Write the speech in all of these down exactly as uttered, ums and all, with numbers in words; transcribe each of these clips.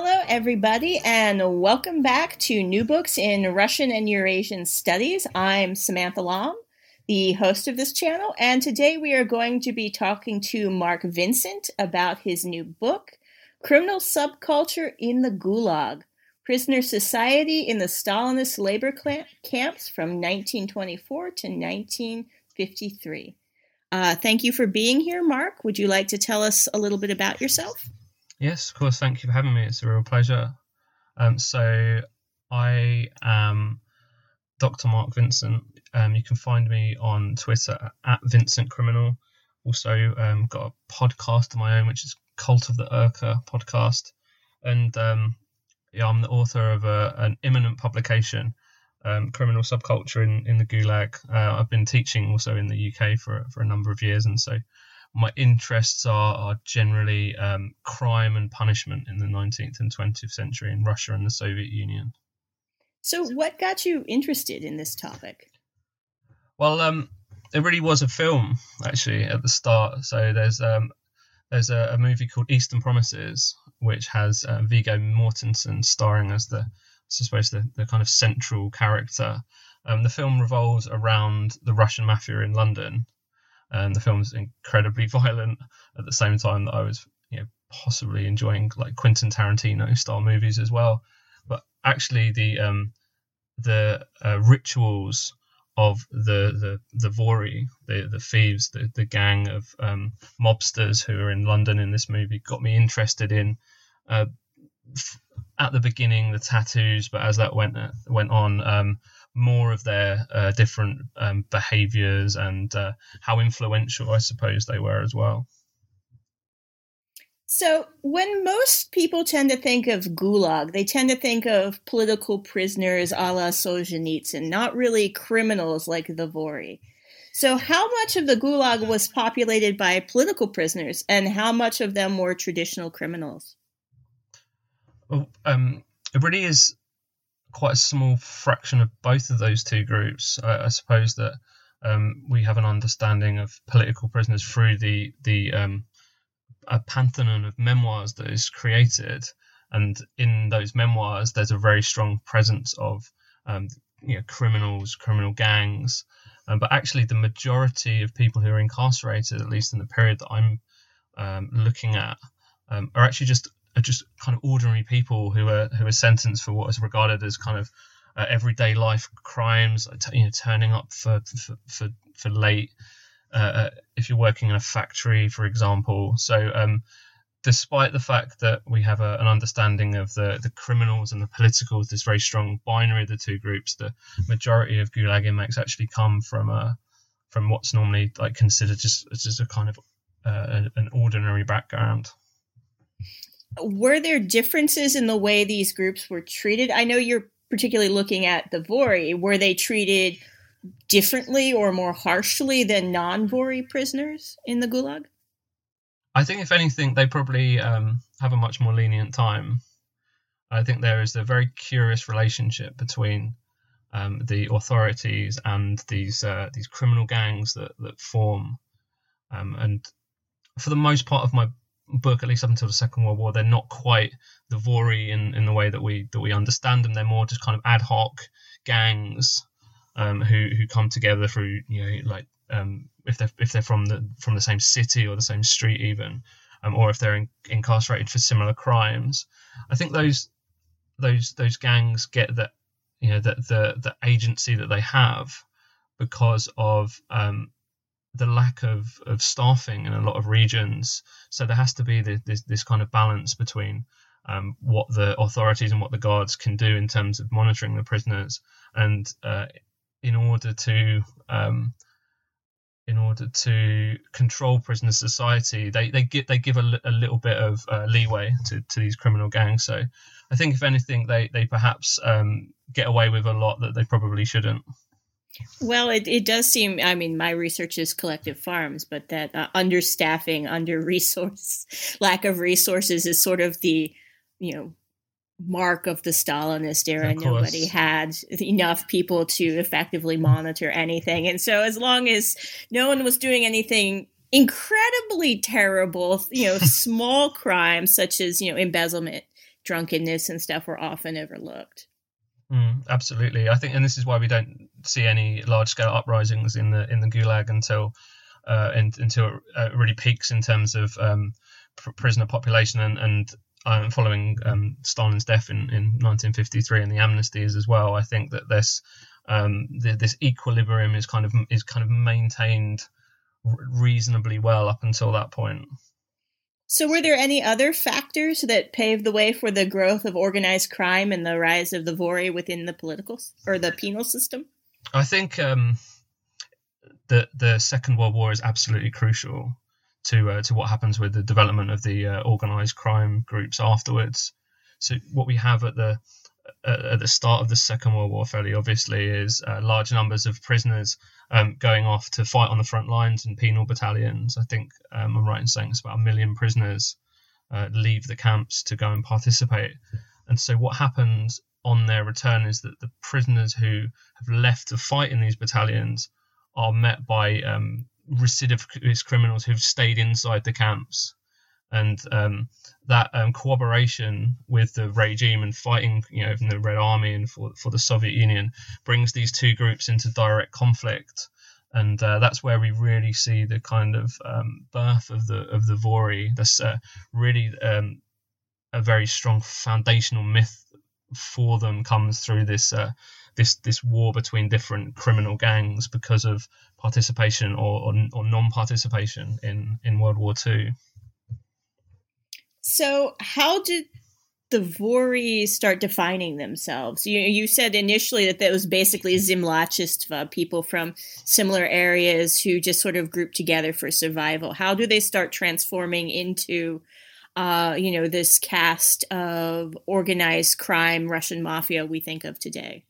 hello, everybody, and welcome back to New Books in Russian and Eurasian Studies. I'm Samantha Lomb, the host of this channel, and today we are going to be talking to Mark Vincent about his new book, Criminal Subculture in the Gulag: Prisoner Society in the Stalinist Labor Camps from nineteen twenty-four to nineteen fifty-three. Uh, thank you for being here, Mark. Would you like to tell us a little bit about yourself? Yes, of course. Thank you for having me. It's a real pleasure. Um, so I am Doctor Mark Vincent. Um, you can find me on Twitter at Vincent Criminal. Also um, got a podcast of my own, which is Cult of the Urca podcast. And um, yeah, I'm the author of a, an imminent publication, Um, Criminal Subculture in, in the Gulag. Uh, I've been teaching also in the U K for for a number of years, and so my interests are, are generally um, crime and punishment in the nineteenth and twentieth century in Russia and the Soviet Union. So what got you interested in this topic? Well, um, it really was a film, actually, at the start. So there's um, there's a, a movie called Eastern Promises, which has uh, Viggo Mortensen starring as the So I suppose the, the kind of central character. Um, the film revolves around the Russian mafia in London, and the film's incredibly violent. At the same time that I was, you know, possibly enjoying like Quentin Tarantino style movies as well. But actually, the um, the uh, rituals of the the the Vory, the the thieves, the the gang of um, mobsters who are in London in this movie, got me interested in. Uh, f- At the beginning, the tattoos, but as that went went on, um, more of their uh, different um, behaviours and uh, how influential, I suppose, they were as well. So when most people tend to think of Gulag, they tend to think of political prisoners a la Solzhenitsyn, not really criminals like the Vory. So how much of the Gulag was populated by political prisoners, and how much of them were traditional criminals? Well, um, it really is quite a small fraction of both of those two groups. I, I suppose that um, we have an understanding of political prisoners through the the um, a pantheon of memoirs that is created, and in those memoirs, there's a very strong presence of um, you know, criminals, criminal gangs. Um, but actually, the majority of people who are incarcerated, at least in the period that I'm um, looking at, um, are actually just. Are just kind of ordinary people who are who are sentenced for what is regarded as kind of uh, everyday life crimes, you know, turning up for for for, for late uh, if you're working in a factory, for example. So, um, despite the fact that we have a, an understanding of the the criminals and the politicals, this very strong binary of the two groups, the majority of Gulag inmates actually come from uh from what's normally like considered just just a kind of uh, an ordinary background. Were there differences in the way these groups were treated? I know you're particularly looking at the Vory. Were they treated differently or more harshly than non-Vory prisoners in the Gulag? I think, if anything, they probably um, have a much more lenient time. I think there is a very curious relationship between um, the authorities and these uh, these criminal gangs that, that form. Um, and for the most part of my book, at least up until the Second World War, they're not quite the Vory in, in the way that we that we understand them. They're more just kind of ad hoc gangs um, who who come together through, you know, like um, if they're if they're from the from the same city or the same street even, um, or if they're in, incarcerated for similar crimes. I think those those those gangs get that, you know, that the the agency that they have because of um, the lack of, of staffing in a lot of regions. So there has to be this this, this kind of balance between um, what the authorities and what the guards can do in terms of monitoring the prisoners, and uh, in order to um, in order to control prisoner society, they they get they give a, a little bit of uh, leeway to, to these criminal gangs. So I think, if anything, they they perhaps um, get away with a lot that they probably shouldn't. Well, it, it does seem, I mean, my research is collective farms, but that uh, understaffing, under-resource, lack of resources is sort of the, you know, mark of the Stalinist era. Nobody had enough people to effectively monitor anything. And so as long as no one was doing anything incredibly terrible, you know, small crimes such as, you know, embezzlement, drunkenness and stuff were often overlooked. Mm, absolutely. I think, and this is why we don't see any large-scale uprisings in the in the Gulag until uh, in, until it really peaks in terms of um, pr- prisoner population and, and uh, following um, Stalin's death in, in nineteen fifty-three and the amnesties as well. I think that this um, the, this equilibrium is kind of is kind of maintained reasonably well up until that point. So were there any other factors that paved the way for the growth of organized crime and the rise of the Vory within the political or the penal system? I think um, the the Second World War is absolutely crucial to uh, to what happens with the development of the uh, organized crime groups afterwards. So what we have at the uh, at the start of the Second World War, fairly obviously, is uh, large numbers of prisoners Um, going off to fight on the front lines in penal battalions. I think um, I'm right in saying it's about a million prisoners uh, leave the camps to go and participate. And so what happens on their return is that the prisoners who have left to fight in these battalions are met by um, recidivist criminals who've stayed inside the camps. And um, that um, cooperation with the regime and fighting, you know, in the Red Army and for, for the Soviet Union brings these two groups into direct conflict, and uh, that's where we really see the kind of um, birth of the of the Vory. That's uh, really um, a very strong foundational myth for them comes through this uh, this this war between different criminal gangs because of participation or or, or non-participation in, in World War Two. So how did the Vory start defining themselves? You you said initially that that was basically Zemlyachistva, people from similar areas who just sort of grouped together for survival. How do they start transforming into, uh, you know, this caste of organized crime, Russian mafia we think of today?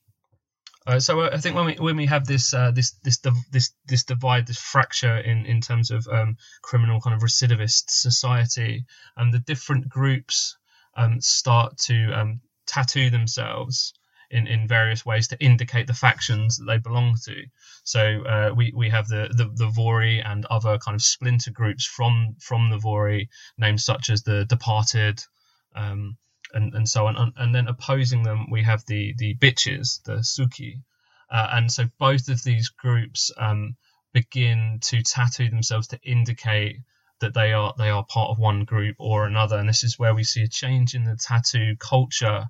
Uh, so I think when we when we have this uh, this this this this divide, this fracture in, in terms of um, criminal kind of recidivist society, and the different groups um, start to um, tattoo themselves in, in various ways to indicate the factions that they belong to. So uh, we we have the, the the Vory and other kind of splinter groups from from the Vory, names such as the Departed. Um, And, and so on, and then opposing them, we have the the bitches, the Suki, uh, and so both of these groups um, begin to tattoo themselves to indicate that they are they are part of one group or another, and this is where we see a change in the tattoo culture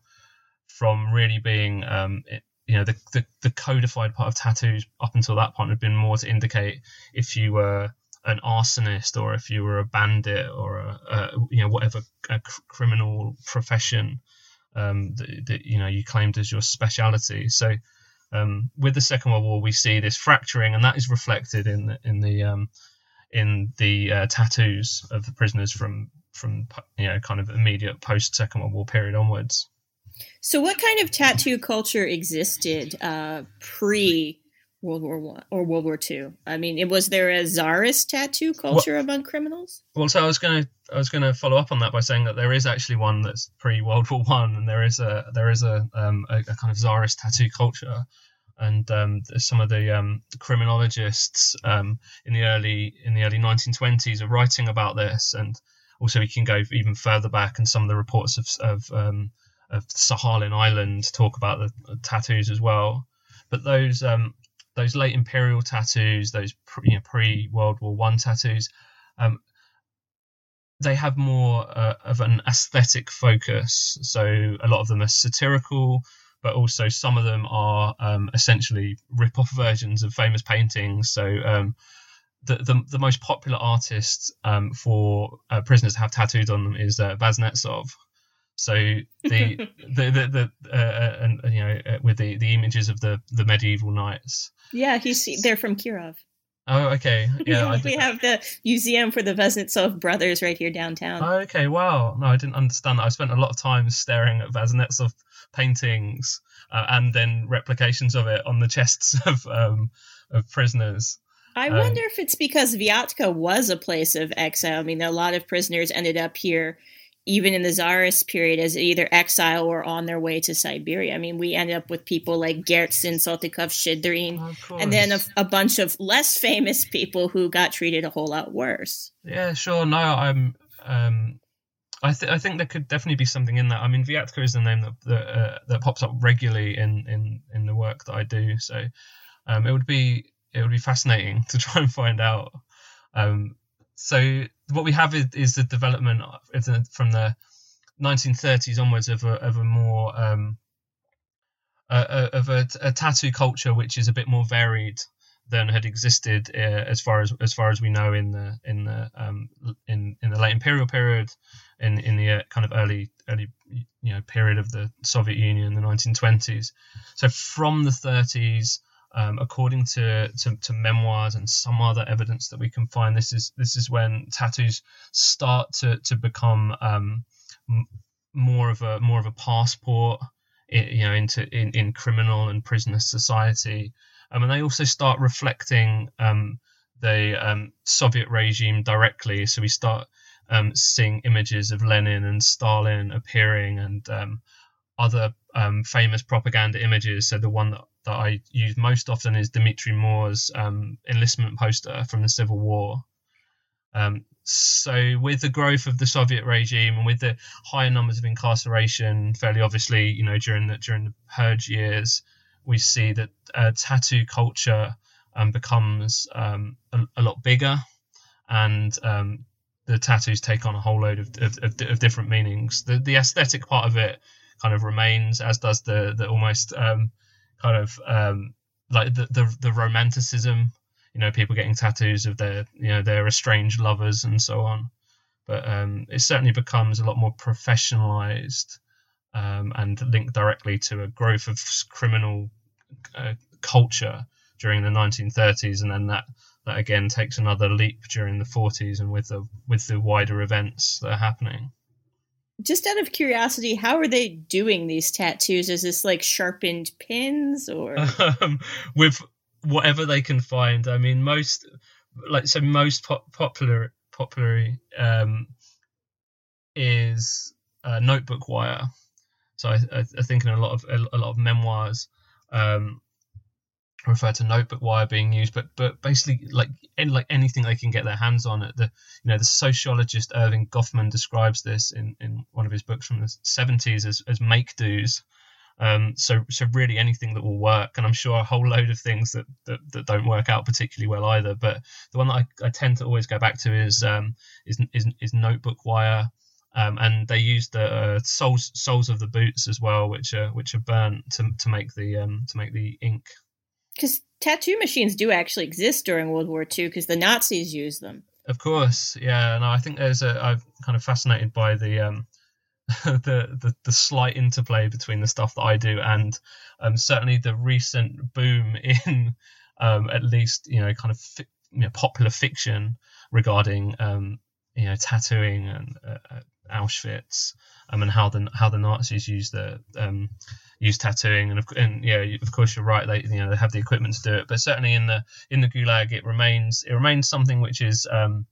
from really being um, it, you know the, the the codified part of tattoos up until that point had been more to indicate if you were an arsonist or if you were a bandit or a, a you know whatever a cr- criminal profession um that, that you know you claimed as your speciality. So um with the Second World War we see this fracturing, and that is reflected in the, in the um in the uh, tattoos of the prisoners from from you know kind of immediate post Second World War period onwards. So what kind of tattoo culture existed uh pre World War One or World War Two? I mean, it, was there a czarist tattoo culture well, among criminals? Well, so I was going to I was going to follow up on that by saying that there is actually one that's pre World War One, and there is a there is a um a, a kind of czarist tattoo culture, and um some of the um criminologists um in the early in the early nineteen twenties are writing about this, and also we can go even further back, and some of the reports of of um of Sahalin Island talk about the tattoos as well, but those um. Those late imperial tattoos, those pre, you know, pre-World War One tattoos, um, they have more uh, of an aesthetic focus. So a lot of them are satirical, but also some of them are um, essentially rip-off versions of famous paintings. So um, the, the the most popular artist um, for uh, prisoners to have tattooed on them is uh, Vasnetsov. So the the the, the uh, and, and you know uh, with the, the images of the, the medieval knights. Yeah, he's they're from Kirov. Oh, okay. Yeah, we have that. The museum for the Vasnetsov brothers right here downtown. Oh, okay. Wow. No, I didn't understand that. I spent a lot of time staring at Vasnetsov paintings uh, and then replications of it on the chests of um, of prisoners. I um, wonder if it's because Vyatka was a place of exile. I mean, a lot of prisoners ended up here, even in the czarist period, as either exile or on their way to Siberia. I mean, we ended up with people like Gertsen, Saltikov Shidrin, oh, and then a, a bunch of less famous people who got treated a whole lot worse. Yeah, sure. No, I'm um, I, th- I think there could definitely be something in that. I mean, Vyatka is the name that that, uh, that pops up regularly in, in, in the work that I do. So um, it would be it would be fascinating to try and find out. Um, so what we have is, is the development of the, from the nineteen thirties onwards of a of a more um, uh, of a, a tattoo culture, which is a bit more varied than had existed uh, as far as as far as we know in the in the um, in in the late imperial period, in in the uh, kind of early early you know period of the Soviet Union, the nineteen twenties. So from the thirties, um, according to, to to memoirs and some other evidence that we can find, this is this is when tattoos start to to become um, more of a more of a passport, you know, into in, in criminal and prisoner society. Um, and they also start reflecting um, the um, Soviet regime directly. So we start um, seeing images of Lenin and Stalin appearing, and um, other um, famous propaganda images. So the one that, that I use most often is Dmitry Moore's um, enlistment poster from the Civil War. Um, so with the growth of the Soviet regime and with the higher numbers of incarceration, fairly obviously, you know, during the during the purge years, we see that uh, tattoo culture um, becomes um, a, a lot bigger, and um, the tattoos take on a whole load of, of, of, of different meanings. The the aesthetic part of it kind of remains, as does the the almost um, kind of um, like the, the the romanticism. You know, people getting tattoos of their you know their estranged lovers and so on. But um, it certainly becomes a lot more professionalized um, and linked directly to a growth of criminal Uh, culture during the nineteen thirties, and then that, that again takes another leap during the forties, and with the with the wider events that are happening. Just out of curiosity, how are they doing these tattoos? Is this like sharpened pins, or um, with whatever they can find? I mean, most like so most pop, popular popular um, is uh, notebook wire. So I, I, I think in a lot of a, a lot of memoirs, Um, refer to notebook wire being used, but but basically like any, like anything they can get their hands on. At the you know the sociologist Irving Goffman describes this in, in one of his books from the seventies as, as make do's. Um, so so really anything that will work, and I'm sure a whole load of things that that, that don't work out particularly well either. But the one that I, I tend to always go back to is um is is, is notebook wire, um, and they use the uh, soles soles of the boots as well, which are which are burnt to to make the um to make the ink. Because tattoo machines do actually exist during World War Two, because the Nazis used them. Of course, yeah. No, I think there's a. I'm kind of fascinated by the um, the, the the slight interplay between the stuff that I do and um, certainly the recent boom in um, at least you know kind of fi- you know, popular fiction regarding um, you know tattooing and uh, Auschwitz, um, and how the how the Nazis used the. Um, use tattooing, and of, and yeah of course you're right, they you know they have the equipment to do it, but certainly in the in the Gulag it remains it remains something which is um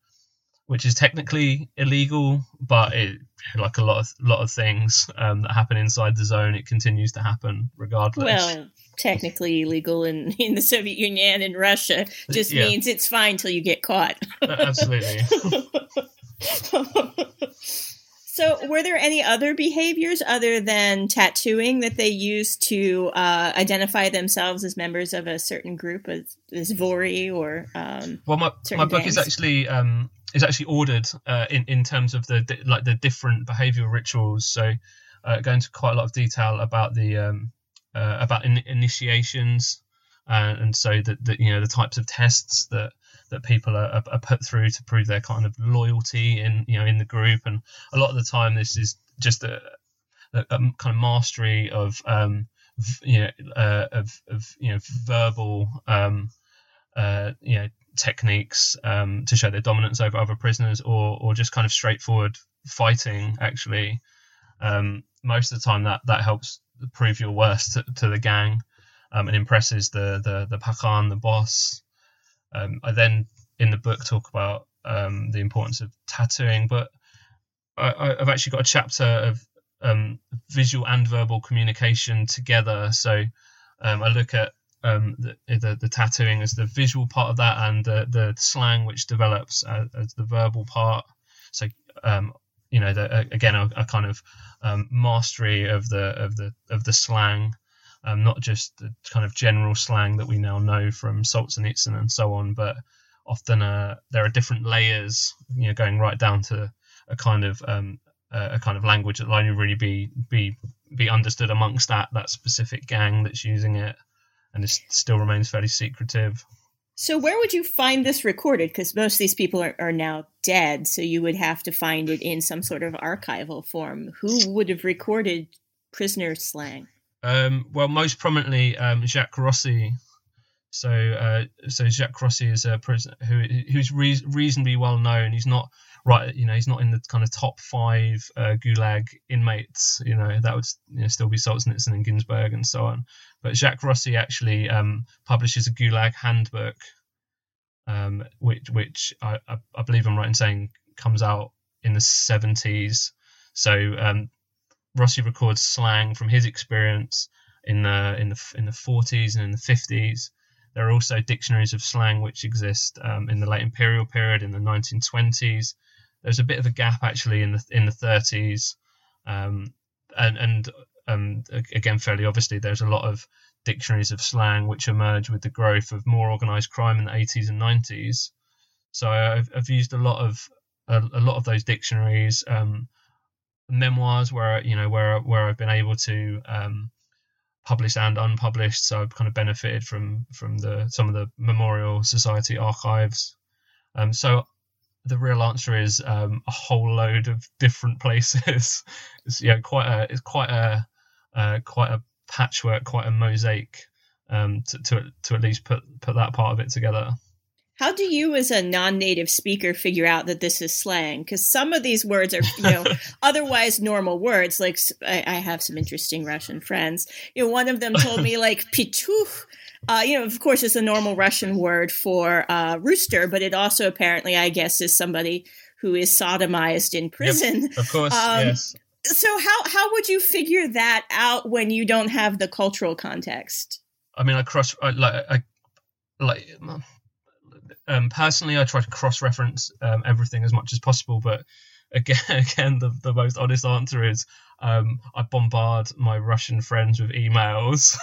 which is technically illegal, but it, like a lot of lot of things um that happen inside the zone, it continues to happen regardless. Well, technically illegal in in the Soviet Union and in Russia just yeah. means it's fine till you get caught. Absolutely. So were there any other behaviors other than tattooing that they used to uh, identify themselves as members of a certain group, as, as Vory or um, well, my, my book gangs? is actually um, is actually ordered uh, in in terms of the like the different behavioral rituals. So uh, go into quite a lot of detail about the um, uh, about in, initiations uh, and so that the, you know the types of tests that. that people are, are put through to prove their kind of loyalty in, you know, in the group. And a lot of the time, this is just a, a, a kind of mastery of, um, you know, uh, of, of, you know, verbal, um, uh, you know, techniques um, to show their dominance over other prisoners, or, or just kind of straightforward fighting. Actually, um, most of the time that, that helps prove your worst to, to the gang, um, and impresses the, the, the Pakhan, the boss. Um, I then, in the book, talk about um, the importance of tattooing, but I, I've actually got a chapter of um, visual and verbal communication together. So um, I look at um, the, the the tattooing as the visual part of that, and the, the slang which develops as, as the verbal part. So um, you know, the, uh, again, a, a kind of um, mastery of the of the of the slang, um, not just the kind of general slang that we now know from Solzhenitsyn and so on, but often uh, there are different layers, you know, going right down to a kind of um, a kind of language that will only really be be be understood amongst that that specific gang that's using it, and it still remains fairly secretive. So where would you find this recorded? Because most of these people are, are now dead, so you would have to find it in some sort of archival form. Who would have recorded prisoner slang? Um, well, most prominently um, Jacques Rossi. So, uh, so Jacques Rossi is a prisoner who who's re- reasonably well known. He's not right, you know, he's not in the kind of top five uh, Gulag inmates. You know, that would you know, still be Solzhenitsyn and Ginsburg and so on. But Jacques Rossi actually um, publishes a Gulag handbook, um, which which I, I, I believe I'm right in saying comes out in the seventies. So um, Rossi records slang from his experience in the in the in the forties and in the fifties. There are also dictionaries of slang which exist um, in the late imperial period, in the nineteen twenties. There's a bit of a gap actually in the in the thirties, um, and and um, again, fairly obviously, there's a lot of dictionaries of slang which emerge with the growth of more organised crime in the eighties and nineties. So I've, I've used a lot of a, a lot of those dictionaries, um, memoirs where you know where where I've been able to. Um, published and unpublished, so I've kind of benefited from from the some of the Memorial Society archives. Um, so the real answer is um, a whole load of different places. It's yeah, quite a it's quite a uh, quite a patchwork, quite a mosaic um, to to to at least put put that part of it together. How do you, as a non-native speaker, figure out that this is slang? Because some of these words are, you know, otherwise normal words. Like I, I have some interesting Russian friends. You know, one of them told me like "pitukh." Uh, you know, of course, it's a normal Russian word for uh, rooster, but it also apparently, I guess, is somebody who is sodomized in prison. Yep, of course, um, yes. So how how would you figure that out when you don't have the cultural context? I mean, I cross I, like I like. Um, personally, I try to cross-reference um, everything as much as possible, but again, again, the, the most honest answer is um, I bombard my Russian friends with emails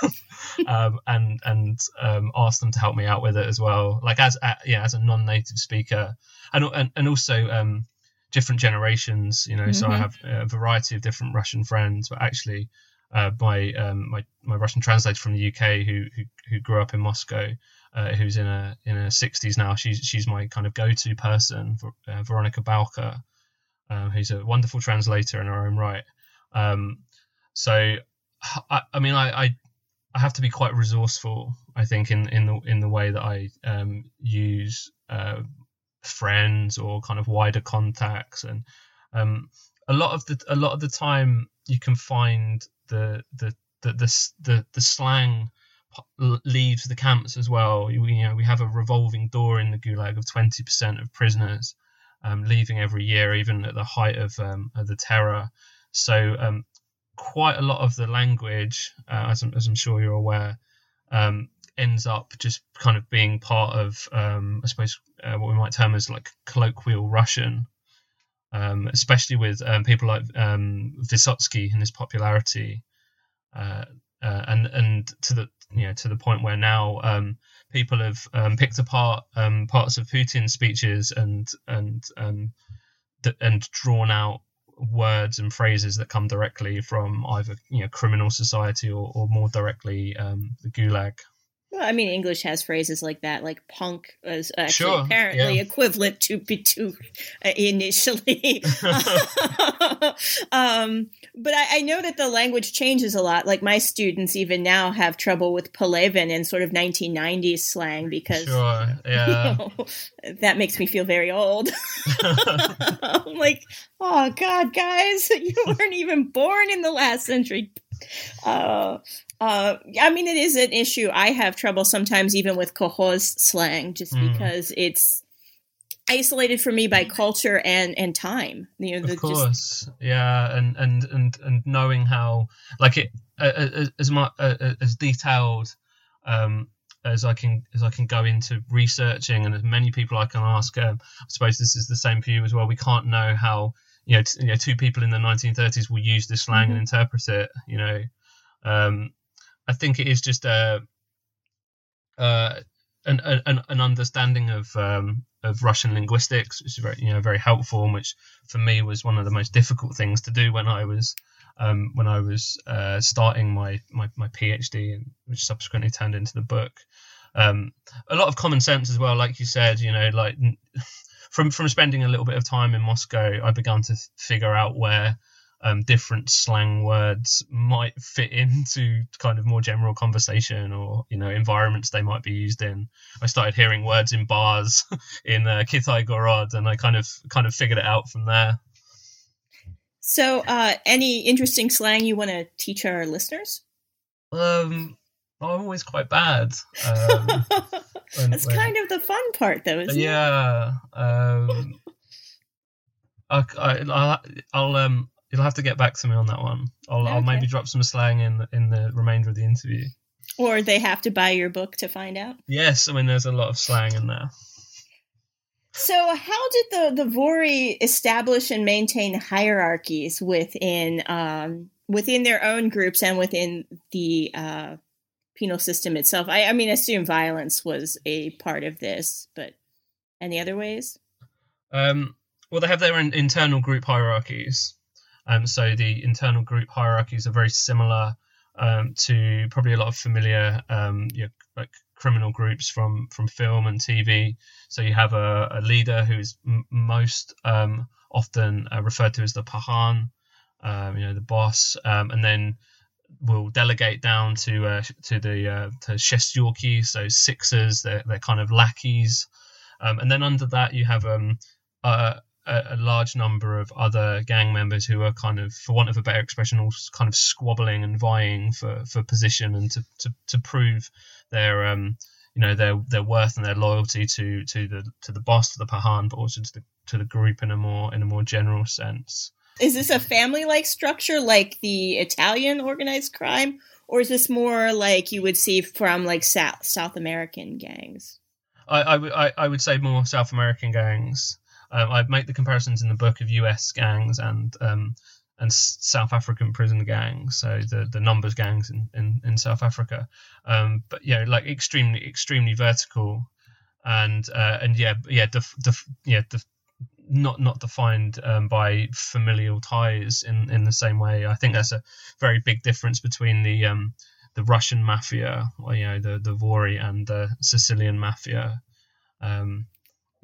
um, and and um, ask them to help me out with it as well. Like as uh, yeah, as a non-native speaker, and and and also um, different generations, you know. Mm-hmm. So I have a variety of different Russian friends, but actually, uh, my um, my my Russian translator from the U K who who, who grew up in Moscow. Uh, who's in a in her sixties now? She's she's my kind of go-to person, uh, Veronica Balka, um, who's a wonderful translator in her own right. Um, so, I, I mean, I, I I have to be quite resourceful, I think, in in the in the way that I um, use uh, friends or kind of wider contacts, and um, a lot of the a lot of the time you can find the the the the the, the slang. Leaves the camps as well. We, you know, we have a revolving door in the Gulag of twenty percent of prisoners um, leaving every year, even at the height of, um, of the terror. So um, quite a lot of the language, uh, as, I'm, as I'm sure you're aware, um, ends up just kind of being part of, um, I suppose, uh, what we might term as like colloquial Russian, um, especially with um, people like um, Vysotsky and his popularity. Uh, Uh, and and to the you know to the point where now um, people have um, picked apart um, parts of Putin's speeches and and um, d- and drawn out words and phrases that come directly from either you know Criminal Society or, or more directly um, the Gulag. Well, I mean, English has phrases like that, like punk is actually sure, apparently yeah. equivalent to pitu initially. um, but I, I know that the language changes a lot. Like my students even now have trouble with Palevin and sort of nineteen nineties slang because sure, yeah. you know, that makes me feel very old. I'm like, oh, God, guys, you weren't even born in the last century. Uh, uh, I mean, it is an issue. I have trouble sometimes even with kolkhoz slang just mm. because it's isolated for me by culture and, and time. You know, the, of course, just... yeah, and, and, and, and knowing how, like it uh, as much uh, as detailed um, as I can as I can go into researching, and as many people I can ask. Um, I suppose this is the same for you as well. We can't know how. you know, t- you know, two people in the nineteen thirties will use this slang mm-hmm. and interpret it, you know. Um, I think it is just a, uh, an, an an understanding of um, of Russian linguistics, which is very, you know, very helpful, and which for me was one of the most difficult things to do when I was um, when I was uh, starting my, my, my PhD, and which subsequently turned into the book. Um, a lot of common sense as well, like you said, you know, like from from spending a little bit of time in Moscow, I began to figure out where Um, different slang words might fit into kind of more general conversation, or, you know, environments they might be used in. I started hearing words in bars in uh, Kithai Gorod, and I kind of kind of figured it out from there. So, uh, any interesting slang you want to teach our listeners? Um, I'm always quite bad. Um, when, That's when, kind of the fun part, though, isn't yeah, it? Yeah. Um, I, I, I, I'll um. You'll have to get back to me on that one. I'll, okay. I'll maybe drop some slang in in the remainder of the interview. Or they have to buy your book to find out. Yes, I mean, there's a lot of slang in there. So how did the, the Vory establish and maintain hierarchies within um, within their own groups and within the uh, penal system itself? I, I mean, I assume violence was a part of this, but any other ways? Um, well, they have their in- internal group hierarchies. Um, so the internal group hierarchies are very similar um, to probably a lot of familiar um, you know, like criminal groups from, from film and T V. So you have a, a leader who is m- most um, often uh, referred to as the Pahan, um, you know, the boss, um, and then will delegate down to uh, to the uh, to Shestyurki, so sixers, they're, they're kind of lackeys, um, and then under that you have um uh. A, a large number of other gang members who are kind of, for want of a better expression, all kind of squabbling and vying for, for position and to, to, to prove their um you know their their worth and their loyalty to to the to the boss, to the Pahan, but also to the to the group in a more in a more general sense. Is this a family like structure like the Italian organized crime, or is this more like you would see from like South South American gangs? I I, w- I, I would say more South American gangs. Um, I make the comparisons in the book of U S gangs and um, and South African prison gangs, so the, the numbers gangs in, in, in South Africa. Um, but yeah, like extremely extremely vertical, and uh, and yeah yeah def, def, yeah def, not not defined um, by familial ties in, in the same way. I think that's a very big difference between the um, the Russian mafia, or, you know, the the Vory, and the Sicilian mafia. Um,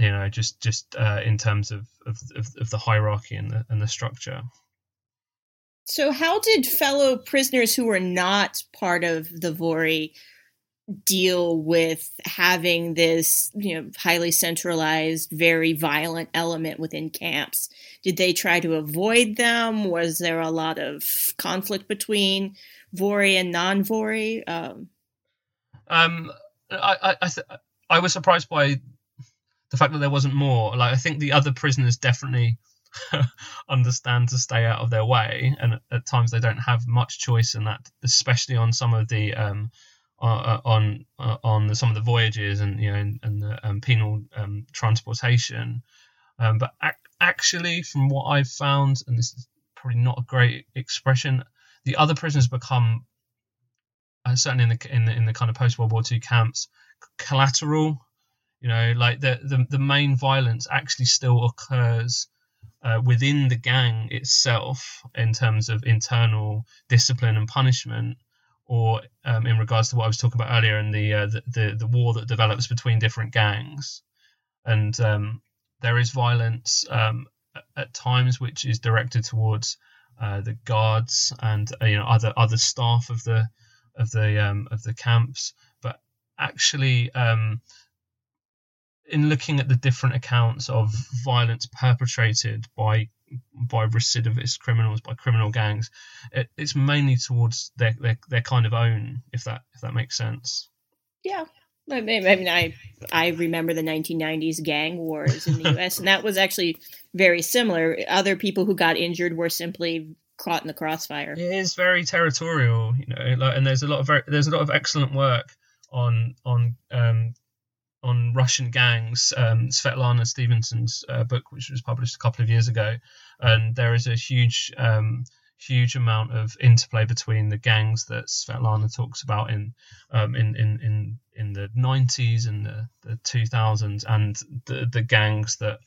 You know, just just uh, in terms of, of, of, of the hierarchy and the and the structure. So, how did fellow prisoners who were not part of the Vory deal with having this, you know, highly centralized, very violent element within camps? Did they try to avoid them? Was there a lot of conflict between Vory and non-Vory? Um, um I I th- I was surprised by the fact that there wasn't more. Like, I think the other prisoners definitely understand to stay out of their way, and at times they don't have much choice in that, especially on some of the um, uh, on uh, on the, some of the voyages and, you know, and, and the um, penal um, transportation. Um, but ac- actually, from what I've found, and this is probably not a great expression, the other prisoners become uh, certainly in the in the in the kind of post World War Two camps collateral. You know, like the, the the main violence actually still occurs uh, within the gang itself in terms of internal discipline and punishment, or um, in regards to what I was talking about earlier in the, uh, the the the war that develops between different gangs. And um, there is violence um, at times which is directed towards uh, the guards and uh, you know other other staff of the of the um, of the camps, but actually. Um, In looking at the different accounts of violence perpetrated by by recidivist criminals, by criminal gangs, it, it's mainly towards their, their their kind of own, if that if that makes sense. Yeah, I mean, I mean, I I remember the nineteen nineties gang wars in the U S, and that was actually very similar. Other people who got injured were simply caught in the crossfire. It is very territorial, you know, like, and there's a lot of very, there's a lot of excellent work on on. Um, on Russian gangs, um, Svetlana Stevenson's uh, book, which was published a couple of years ago. And there is a huge, um, huge amount of interplay between the gangs that Svetlana talks about in um, in, in, in, in the nineties and the, the two thousands, and the, the gangs that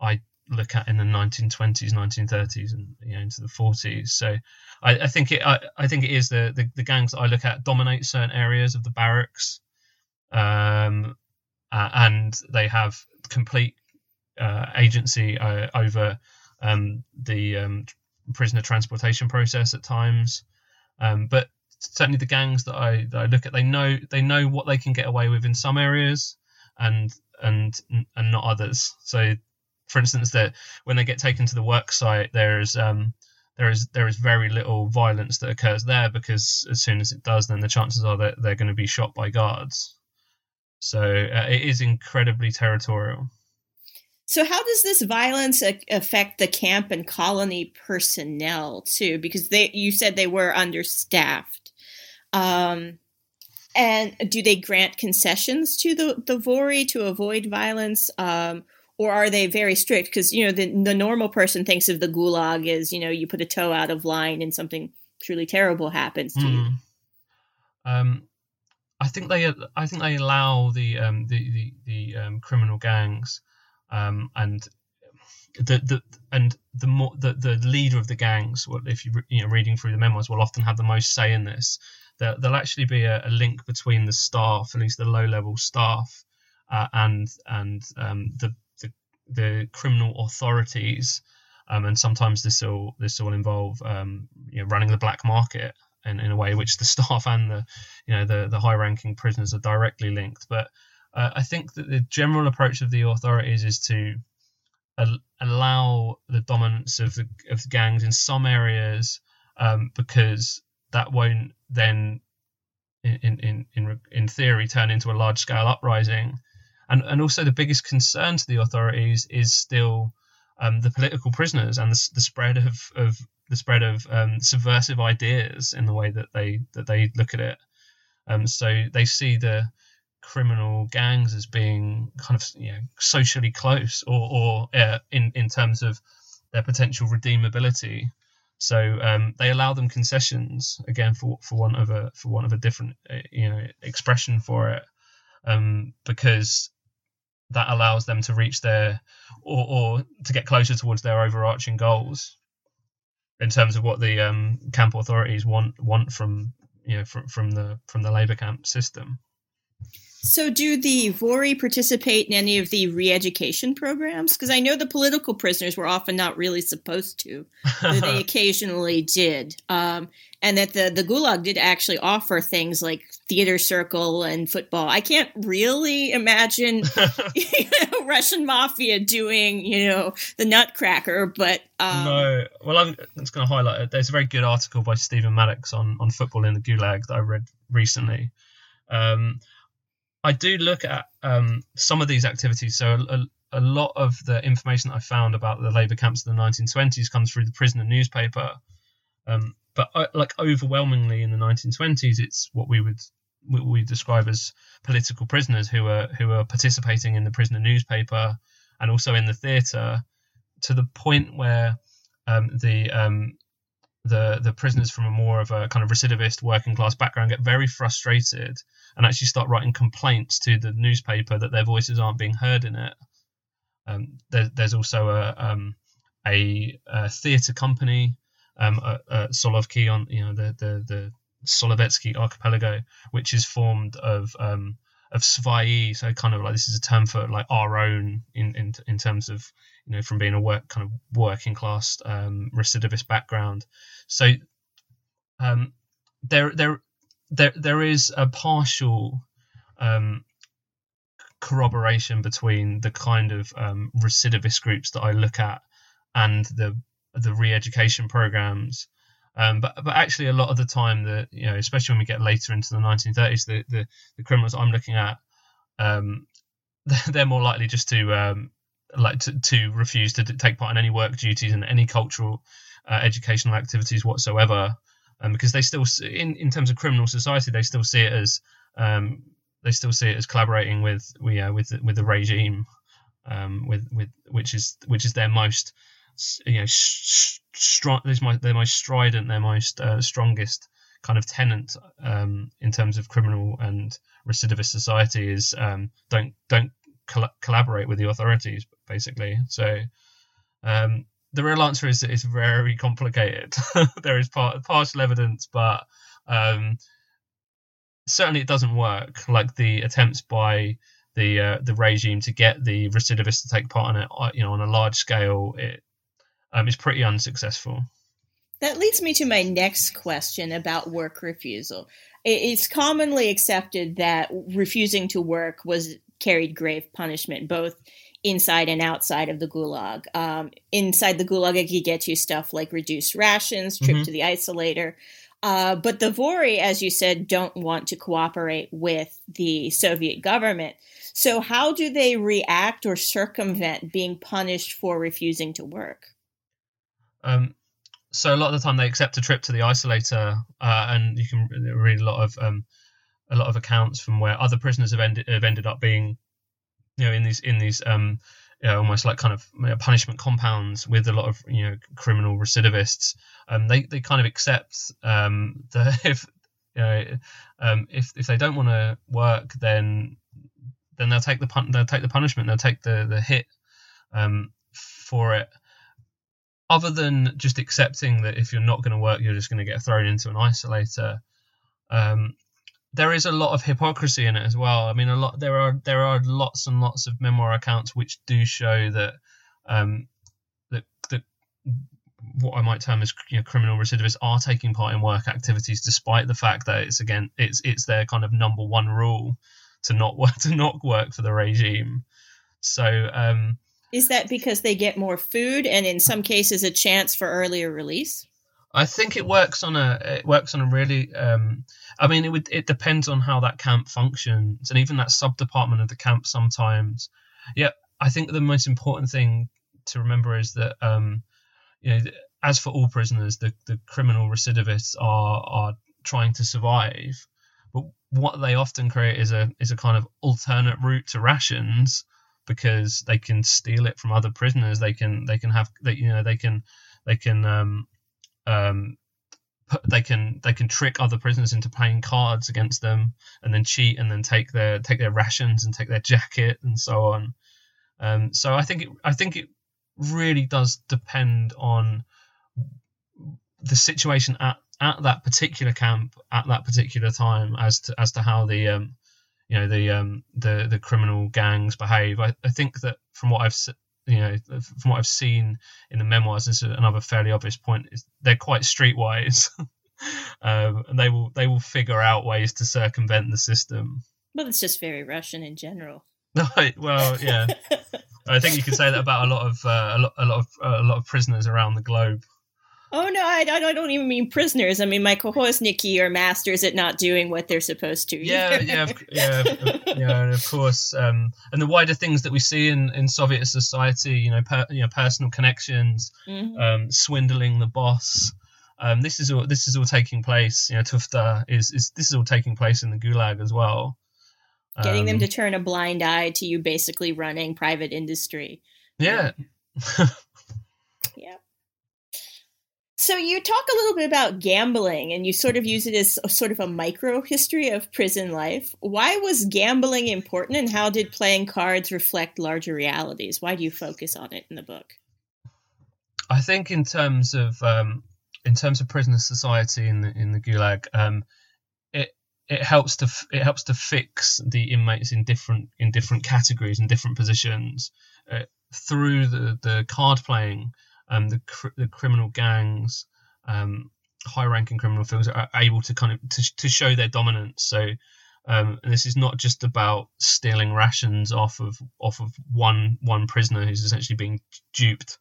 I look at in the nineteen twenties, nineteen thirties, and you know, into the forties. So I, I think it I, I think it is the, the, the gangs that I look at dominate certain areas of the barracks. Um, Uh, and they have complete uh, agency uh, over um, the um, prisoner transportation process at times. Um, but certainly the gangs that I that I look at, they know they know what they can get away with in some areas, and and and not others. So, for instance, that when they get taken to the work site, there is um, there is there is very little violence that occurs there, because as soon as it does, then the chances are that they're going to be shot by guards. So uh, it is incredibly territorial. So how does this violence a- affect the camp and colony personnel too? Because they, you said they were understaffed. Um, and do they grant concessions to the, the Vory to avoid violence? Um, or are they very strict? Because, you know, the, the normal person thinks of the gulag as, you know, you put a toe out of line and something truly terrible happens to mm. you. Um. I think they, I think they allow the um, the the, the um, criminal gangs, um, and the the and the more the, the leader of the gangs. Well, if you re, you know reading through the memoirs, will often have the most say in this. There, there'll actually be a, a link between the staff, at least the low level staff, uh, and and um, the, the the criminal authorities, um, and sometimes this will this will involve um, you know, running the black market. In, in a way which the staff and the, you know, the, the high-ranking prisoners are directly linked. But uh, I think that the general approach of the authorities is to al- allow the dominance of the of the gangs in some areas, um, because that won't then, in in in in theory, turn into a large-scale uprising. And and also the biggest concern to the authorities is still um, the political prisoners and the, the spread of of. the spread of um, subversive ideas in the way that they that they look at it. Um, so they see the criminal gangs as being kind of, you know, socially close, or, or uh, in, in terms of their potential redeemability. So um, they allow them concessions, again, for for want of a for want of a different uh, you know expression for it, um, because that allows them to reach their or, or to get closer towards their overarching goals. In terms of what the um, camp authorities want want from you know from, from the from the labor camp system. So, do the Vory participate in any of the re-education programs? Because I know the political prisoners were often not really supposed to, though they occasionally did, um, and that the the Gulag did actually offer things like theater circle and football. I can't really imagine you know, Russian mafia doing you know the Nutcracker, but um, no. Well, I'm just going to highlight it. There's a very good article by Stephen Maddox on on football in the Gulag that I read recently. Um, I do look at um, some of these activities. So a, a, a lot of the information that I found about the labor camps of the nineteen twenties comes through the prisoner newspaper. Um, but I, like overwhelmingly in the nineteen twenties, it's what we would we, we describe as political prisoners who are who are participating in the prisoner newspaper and also in the theatre, to the point where um, the um, the the prisoners from a more of a kind of recidivist working class background get very frustrated and actually start writing complaints to the newspaper that their voices aren't being heard in it. Um, there, there's also a um, a, a theatre company, um, a, a Solovetsky on you know the, the the Solovetsky Archipelago, which is formed of um, of svayi. So kind of like this is a term for like our own in in, in terms of you know from being a work kind of working class um, recidivist background. So um, there there. There, there is a partial um, corroboration between the kind of um, recidivist groups that I look at and the the re-education programs, um, but but actually a lot of the time, the you know especially when we get later into the nineteen thirties, the the, the criminals I'm looking at, um, they're more likely just to um, like to, to refuse to take part in any work duties and any cultural uh, educational activities whatsoever. Um, because they still, in, in terms of criminal society, they still see it as um, they still see it as collaborating with we uh, with with the regime, um, with with which is which is their most you know sh- str- their most strident, their most uh, strongest kind of tenant um, in terms of criminal and recidivist society is um, don't don't coll- collaborate with the authorities, basically. So um, the real answer is that it's very complicated. There is part, partial evidence, but um, certainly it doesn't work. Like the attempts by the uh, the regime to get the recidivists to take part in it, you know, on a large scale, it um, is pretty unsuccessful. That leads me to my next question about work refusal. It's commonly accepted that refusing to work was carried grave punishment, both inside and outside of the Gulag. Um, inside the Gulag, it could get you stuff like reduced rations, trip mm-hmm. to the isolator. Uh, but the Vory, as you said, don't want to cooperate with the Soviet government. So how do they react or circumvent being punished for refusing to work? Um. So a lot of the time they accept a trip to the isolator, uh, and you can read a lot of um, a lot of accounts from where other prisoners have ended have ended up being, you know, in these in these um, you know, almost like kind of you know, punishment compounds with a lot of you know criminal recidivists. Um, they they kind of accept um, that if you know um, if if they don't want to work, then then they'll take the pun- they'll take the punishment, they'll take the the hit um, for it. Other than just accepting that if you're not going to work, you're just going to get thrown into an isolator, um, there is a lot of hypocrisy in it as well. I mean, a lot there are there are lots and lots of memoir accounts which do show that um, that that what I might term as you know, criminal recidivists are taking part in work activities, despite the fact that it's again it's it's their kind of number one rule to not work to not work for the regime. So. Um, Is that because they get more food and in some cases a chance for earlier release? I think it works on a it works on a really. Um, I mean, it would it depends on how that camp functions and even that sub department of the camp sometimes. Yeah, I think the most important thing to remember is that um, you know, as for all prisoners, the, the criminal recidivists are are trying to survive, but what they often create is a is a kind of alternate route to rations. Because they can steal it from other prisoners, they can they can have that you know they can they can um um put, they can they can trick other prisoners into playing cards against them and then cheat and then take their take their rations and take their jacket and so on. Um, so I think it, I think it really does depend on the situation at, at that particular camp at that particular time as to as to how the um, you know, the um the, the criminal gangs behave. I, I think that from what I've you know from what I've seen in the memoirs, this is another fairly obvious point, is they're quite streetwise, um, and they will they will figure out ways to circumvent the system. Well, it's just very Russian in general. Well, yeah, I think you could say that about a lot of uh, a lot a lot of uh, a lot of prisoners around the globe. Oh, no, I, I don't even mean prisoners. I mean, my kohosniki are masters at not doing what they're supposed to. Yeah, yeah, of, yeah, of, yeah, and of course. Um, and the wider things that we see in, in Soviet society, you know, per, you know personal connections, mm-hmm. um, swindling the boss. Um, this is all this is all taking place. You know, Tufta is, is this is all taking place in the Gulag as well. Um, Getting them to turn a blind eye to you basically running private industry. Yeah. Um, yeah. So you talk a little bit about gambling and you sort of use it as a, sort of a micro history of prison life. Why was gambling important and how did playing cards reflect larger realities? Why do you focus on it in the book? I think in terms of um, in terms of prisoner society in the, in the Gulag, um, it it helps to f- it helps to fix the inmates in different in different categories and different positions uh, through the, the card playing. Um, the cr- the criminal gangs, um, high-ranking criminal fields are able to kind of to, to show their dominance. So, um, and this is not just about stealing rations off of off of one one prisoner who's essentially being duped.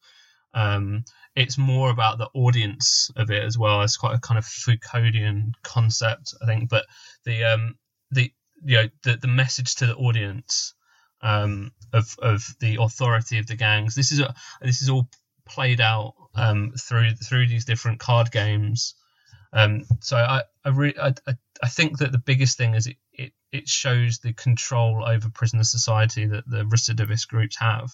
Um, it's more about the audience of it as well. It's quite a kind of Foucauldian concept, I think. But the um the you know the, the message to the audience um of of the authority of the gangs. This is a, this is all. played out um, through through these different card games. Um, so I I, re- I I think that the biggest thing is it, it, it shows the control over prisoner society that the recidivist groups have.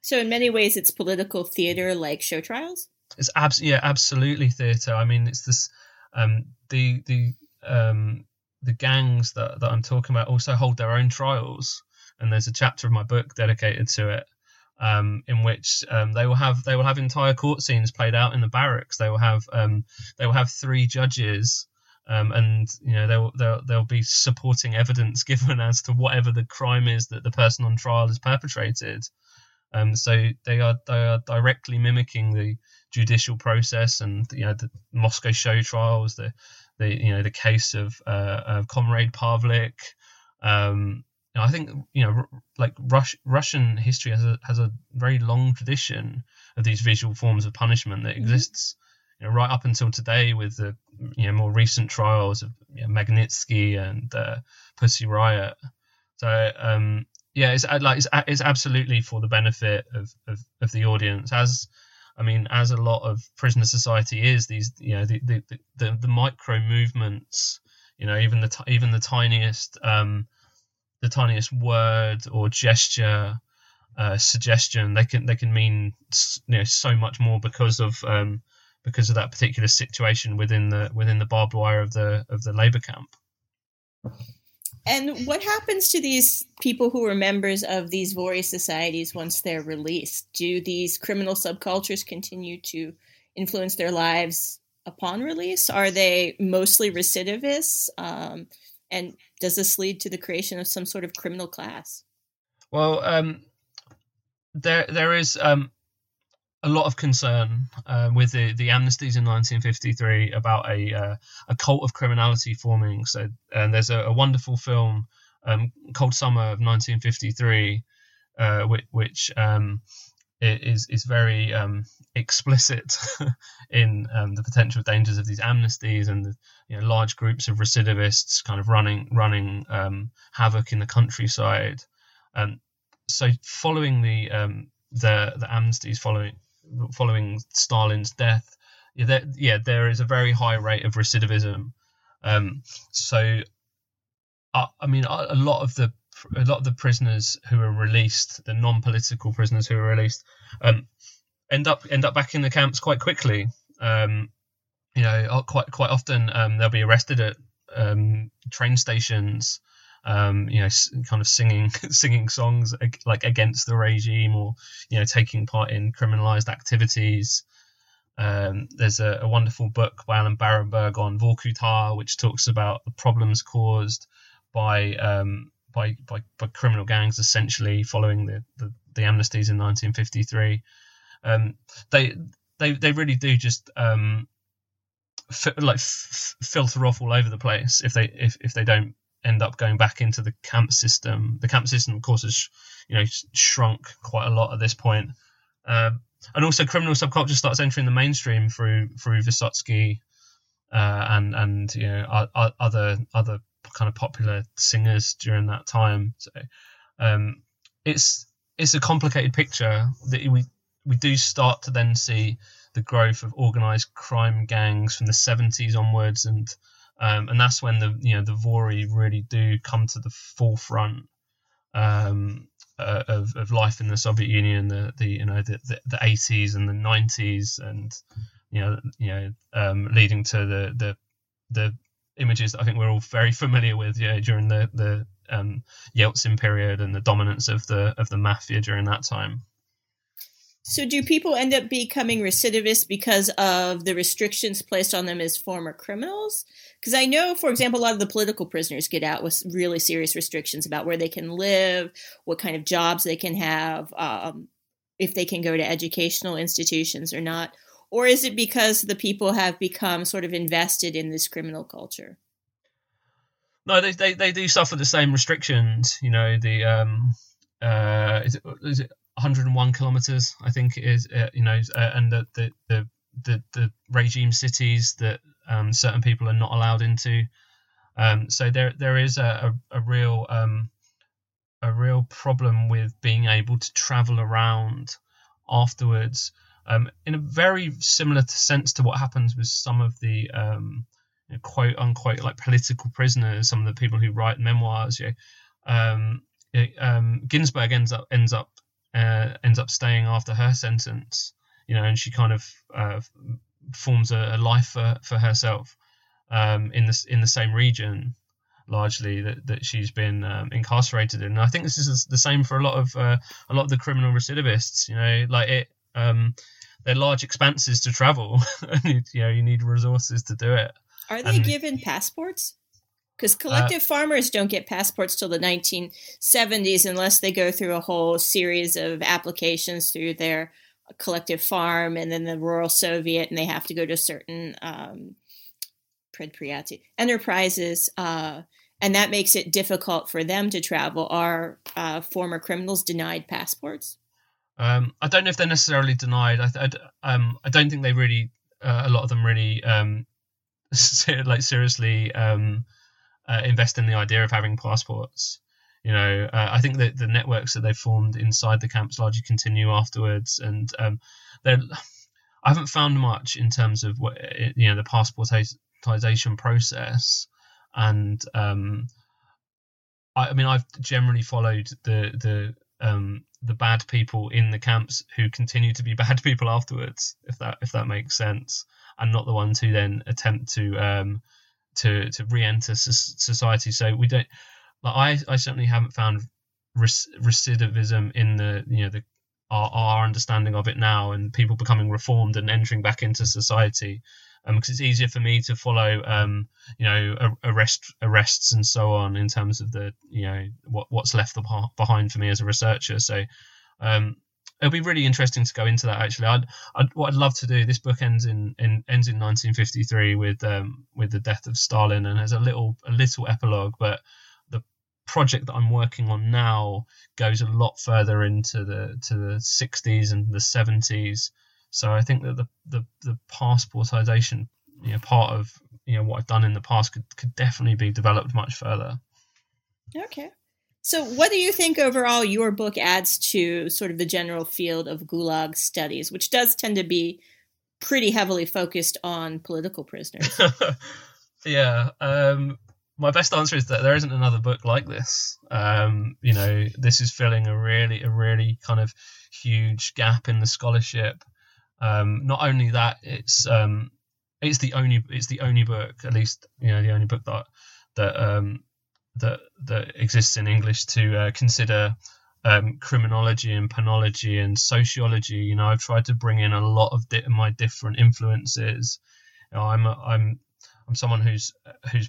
So in many ways, it's political theater like show trials? It's abs- yeah, absolutely theater. I mean, it's this um, the the um, the gangs that, that I'm talking about also hold their own trials. And there's a chapter of my book dedicated to it, um, in which um, they will have they will have entire court scenes played out in the barracks. They will have um, they will have three judges. Um, and, you know, they'll, they'll, they'll be supporting evidence given as to whatever the crime is that the person on trial has perpetrated. Um, so they are they are directly mimicking the judicial process and, you know, the Moscow show trials, the, the you know, the case of uh, uh, Comrade Pavlik. Um, I think, you know, like Rus- Russian history has a, has a very long tradition of these visual forms of punishment that exists. Mm-hmm. You know, right up until today, with the you know more recent trials of you know, Magnitsky and uh, Pussy Riot, so um, yeah, it's like it's, it's absolutely for the benefit of, of, of the audience. As I mean, as a lot of prisoner society is, these you know the the, the, the, the micro movements, you know, even the t- even the tiniest um, the tiniest word or gesture, uh, suggestion, they can they can mean you know so much more because of um, because of that particular situation within the within the barbed wire of the of the labor camp. And what happens to these people who are members of these Vory societies once they're released? Do these criminal subcultures continue to influence their lives upon release? Are they mostly recidivists? Um, and does this lead to the creation of some sort of criminal class? Well, um, there there is... Um, a lot of concern uh, with the, the amnesties in nineteen fifty-three about a uh, a cult of criminality forming. So, and there's a, a wonderful film, um, Cold Summer of nineteen fifty-three, uh, which, which um, is is very um, explicit in um, the potential dangers of these amnesties and the, you know, large groups of recidivists kind of running running um, havoc in the countryside. Um, so, following the um, the the amnesties following. following Stalin's death, yeah there, yeah, there is a very high rate of recidivism. Um, so, uh, I mean, a lot of the a lot of the prisoners who are released, the non-political prisoners who are released, um, end up end up back in the camps quite quickly. Um, you know, quite quite often um, they'll be arrested at um, train stations. Um, you know, kind of singing singing songs like against the regime, or you know, taking part in criminalized activities. Um, there's a, a wonderful book by Alan Barenberg on Vorkuta, which talks about the problems caused by um, by, by by criminal gangs, essentially following the the, the amnesties in nineteen fifty-three. Um, they they they really do just. Um, f- like f- filter off all over the place if they if, if they don't end up going back into the camp system. The camp system, of course, has you know shrunk quite a lot at this point, uh, and also criminal subculture starts entering the mainstream through through Vysotsky uh, and and you know other other kind of popular singers during that time. So um, it's it's a complicated picture that we we do start to then see the growth of organised crime gangs from the seventies onwards and. Um, and that's when the you know the Vory really do come to the forefront um, uh, of of life in the Soviet Union, the the you know the, the, the eighties and the nineties, and you know you know um, leading to the, the the images that I think we're all very familiar with, you know, during the the um, Yeltsin period and the dominance of the of the mafia during that time. So do people end up becoming recidivists because of the restrictions placed on them as former criminals? Because I know, for example, a lot of the political prisoners get out with really serious restrictions about where they can live, what kind of jobs they can have, um, if they can go to educational institutions or not. Or is it because the people have become sort of invested in this criminal culture? No, they they, they do suffer the same restrictions. You know, the um, uh, is it, is it one hundred one kilometers, I think it is, uh, you know, uh, and the, the the the regime cities that um, certain people are not allowed into. Um, so there there is a a, a real um, a real problem with being able to travel around afterwards, um, in a very similar sense to what happens with some of the um, you know, quote unquote like political prisoners, some of the people who write memoirs, you know, um, you know, um, Ginsburg ends up ends up uh, ends up staying after her sentence, you know, and she kind of uh, forms a, a life for, for herself um, in this in the same region, largely that, that she's been um, incarcerated in. And I think this is the same for a lot of uh, a lot of the criminal recidivists. You know, like it, um, they're large expanses to travel. you know, you need resources to do it. Are they and, given passports? Because collective uh, farmers don't get passports till the nineteen seventies unless they go through a whole series of applications through their collective farm and then the rural Soviet, and they have to go to certain um, predpriati enterprises, uh, and that makes it difficult for them to travel. Are uh, former criminals denied passports? Um, I don't know if they're necessarily denied. I, I, um, I don't think they really, uh, a lot of them really, um, like seriously um, uh, invest in the idea of having passports. You know, uh, I think that the networks that they've formed inside the camps largely continue afterwards, and um, they're. I haven't found much in terms of what you know the passportization process, and um, I, I mean I've generally followed the the um, the bad people in the camps who continue to be bad people afterwards, if that if that makes sense, and not the ones who then attempt to um, to to re-enter society. So we don't. Like I, I certainly haven't found recidivism in the you know the our, our understanding of it now, and people becoming reformed and entering back into society, um, because it's easier for me to follow um you know arrest arrests and so on in terms of the you know what what's left behind for me as a researcher. So um, it'll be really interesting to go into that. Actually, I'd, I'd what I'd love to do. This book ends in, in ends in nineteen fifty-three with um with the death of Stalin, and has a little a little epilogue, but project that I'm working on now goes a lot further into the to the sixties and the seventies, so I think that the the, the passportization you know part of you know what I've done in the past could, could definitely be developed much further. Okay, so what do you think overall your book adds to sort of the general field of Gulag studies, which does tend to be pretty heavily focused on political prisoners? yeah um My best answer is that there isn't another book like this. Um, you know, this is filling a really, a really kind of huge gap in the scholarship. Um, not only that, it's um, it's the only, it's the only book, at least you know, the only book that that um, that that exists in English to uh, consider um, criminology and penology and sociology. You know, I've tried to bring in a lot of di- my different influences. You know, I'm a, I'm I'm someone who's who's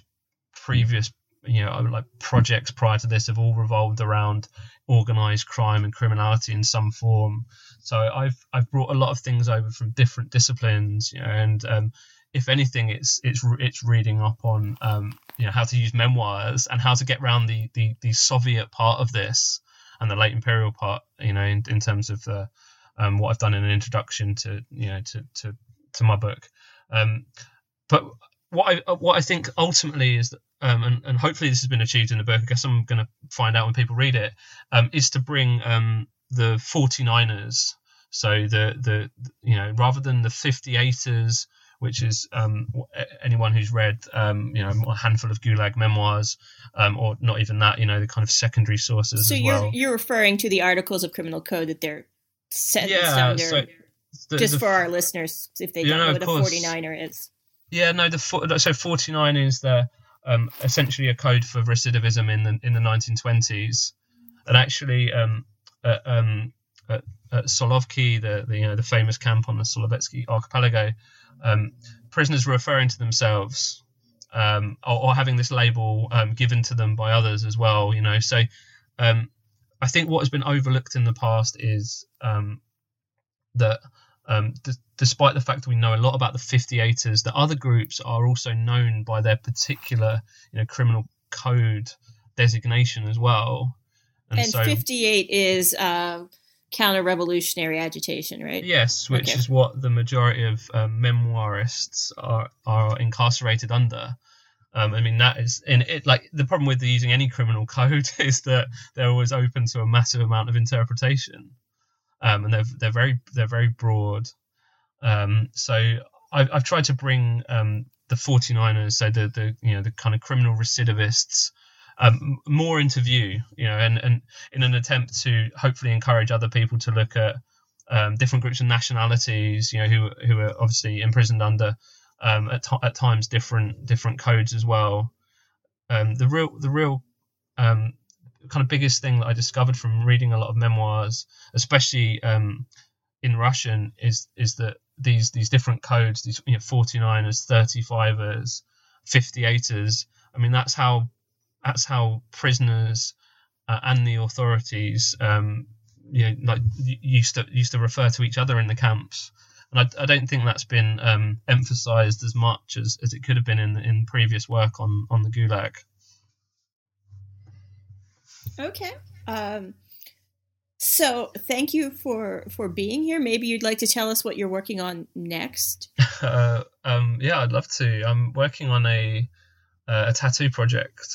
previous you know like projects prior to this have all revolved around organized crime and criminality in some form, so I've I've brought a lot of things over from different disciplines, you know and um if anything it's it's it's reading up on um you know how to use memoirs and how to get around the the, the Soviet part of this and the late imperial part, you know in, in terms of the um what I've done in an introduction to you know to to, to my book. Um but what I what I think ultimately is that Um, and, and hopefully this has been achieved in the book, I guess I'm going to find out when people read it, um, is to bring um, the forty-niners, so the, the you know rather than the fifty-eighters, which is um, anyone who's read um, you know a handful of Gulag memoirs, um, or not even that, you know the kind of secondary sources. So as you're well. you're referring to the articles of criminal code that they're set yeah, under, so the, just the, for our listeners if they don't know, know what a forty-niner is. Yeah, no, the so forty-nine is the Um, essentially a code for recidivism in the in the nineteen twenties, and actually um, at, um, at, at Solovetsky, the, the you know the famous camp on the Solovetsky Archipelago, um, prisoners were referring to themselves um, or, or having this label um, given to them by others as well. You know, so um, I think what has been overlooked in the past is um, that. Um, d- despite the fact that we know a lot about the fifty-eighters, the other groups are also known by their particular, you know, criminal code designation as well. And, and so, fifty-eight is uh, counter-revolutionary agitation, right? Yes, which okay. is what the majority of um, memoirists are are incarcerated under. Um, I mean, that is in it. Like the problem with using any criminal code is that they're always open to a massive amount of interpretation. Um, and they're they're very they're very broad, um, so I've I've tried to bring um, the 49ers, so the, the you know the kind of criminal recidivists, um, more into view, you know, and, and in an attempt to hopefully encourage other people to look at um, different groups of nationalities, you know, who who are obviously imprisoned under um, at t- at times different different codes as well. Um, the real the real um, kind of biggest thing that I discovered from reading a lot of memoirs, especially um, in Russian, is is that these these different codes, these you know, forty-niners, thirty-fivers, fifty-eighters. I mean, that's how that's how prisoners uh, and the authorities, um, you know, like used to used to refer to each other in the camps. And I, I don't think that's been um, emphasised as much as, as it could have been in in previous work on, on the Gulag. Okay. Um, so thank you for, for being here. Maybe you'd like to tell us what you're working on next. uh, um, yeah, I'd love to. I'm working on a uh, a tattoo project.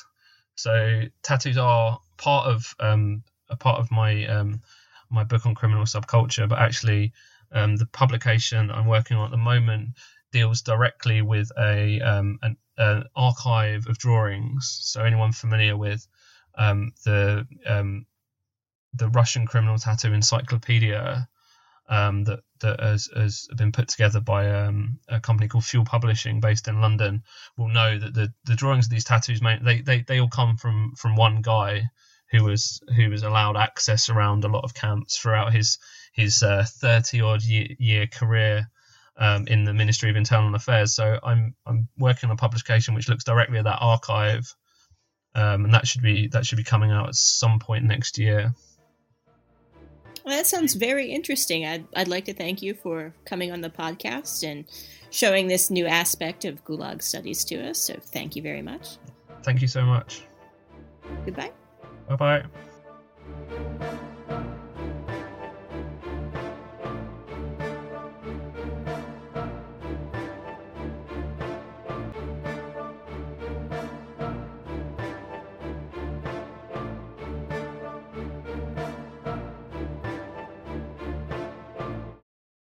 So tattoos are part of um, a part of my um, my book on criminal subculture, but actually. Um, the publication I'm working on at the moment deals directly with a um, an, an archive of drawings. So anyone familiar with um, the um, the Russian criminal tattoo encyclopedia um, that that has, has been put together by um, a company called Fuel Publishing, based in London, will know that the, the drawings of these tattoos they they they all come from from one guy who was who was allowed access around a lot of camps throughout his. his uh, thirty-odd year, year career um, in the Ministry of Internal Affairs. So I'm I'm working on a publication which looks directly at that archive, um, and that should be that should be coming out at some point next year. Well, that sounds very interesting. I'd I'd like to thank you for coming on the podcast and showing this new aspect of Gulag studies to us. So thank you very much. Thank you so much. Goodbye. Bye-bye.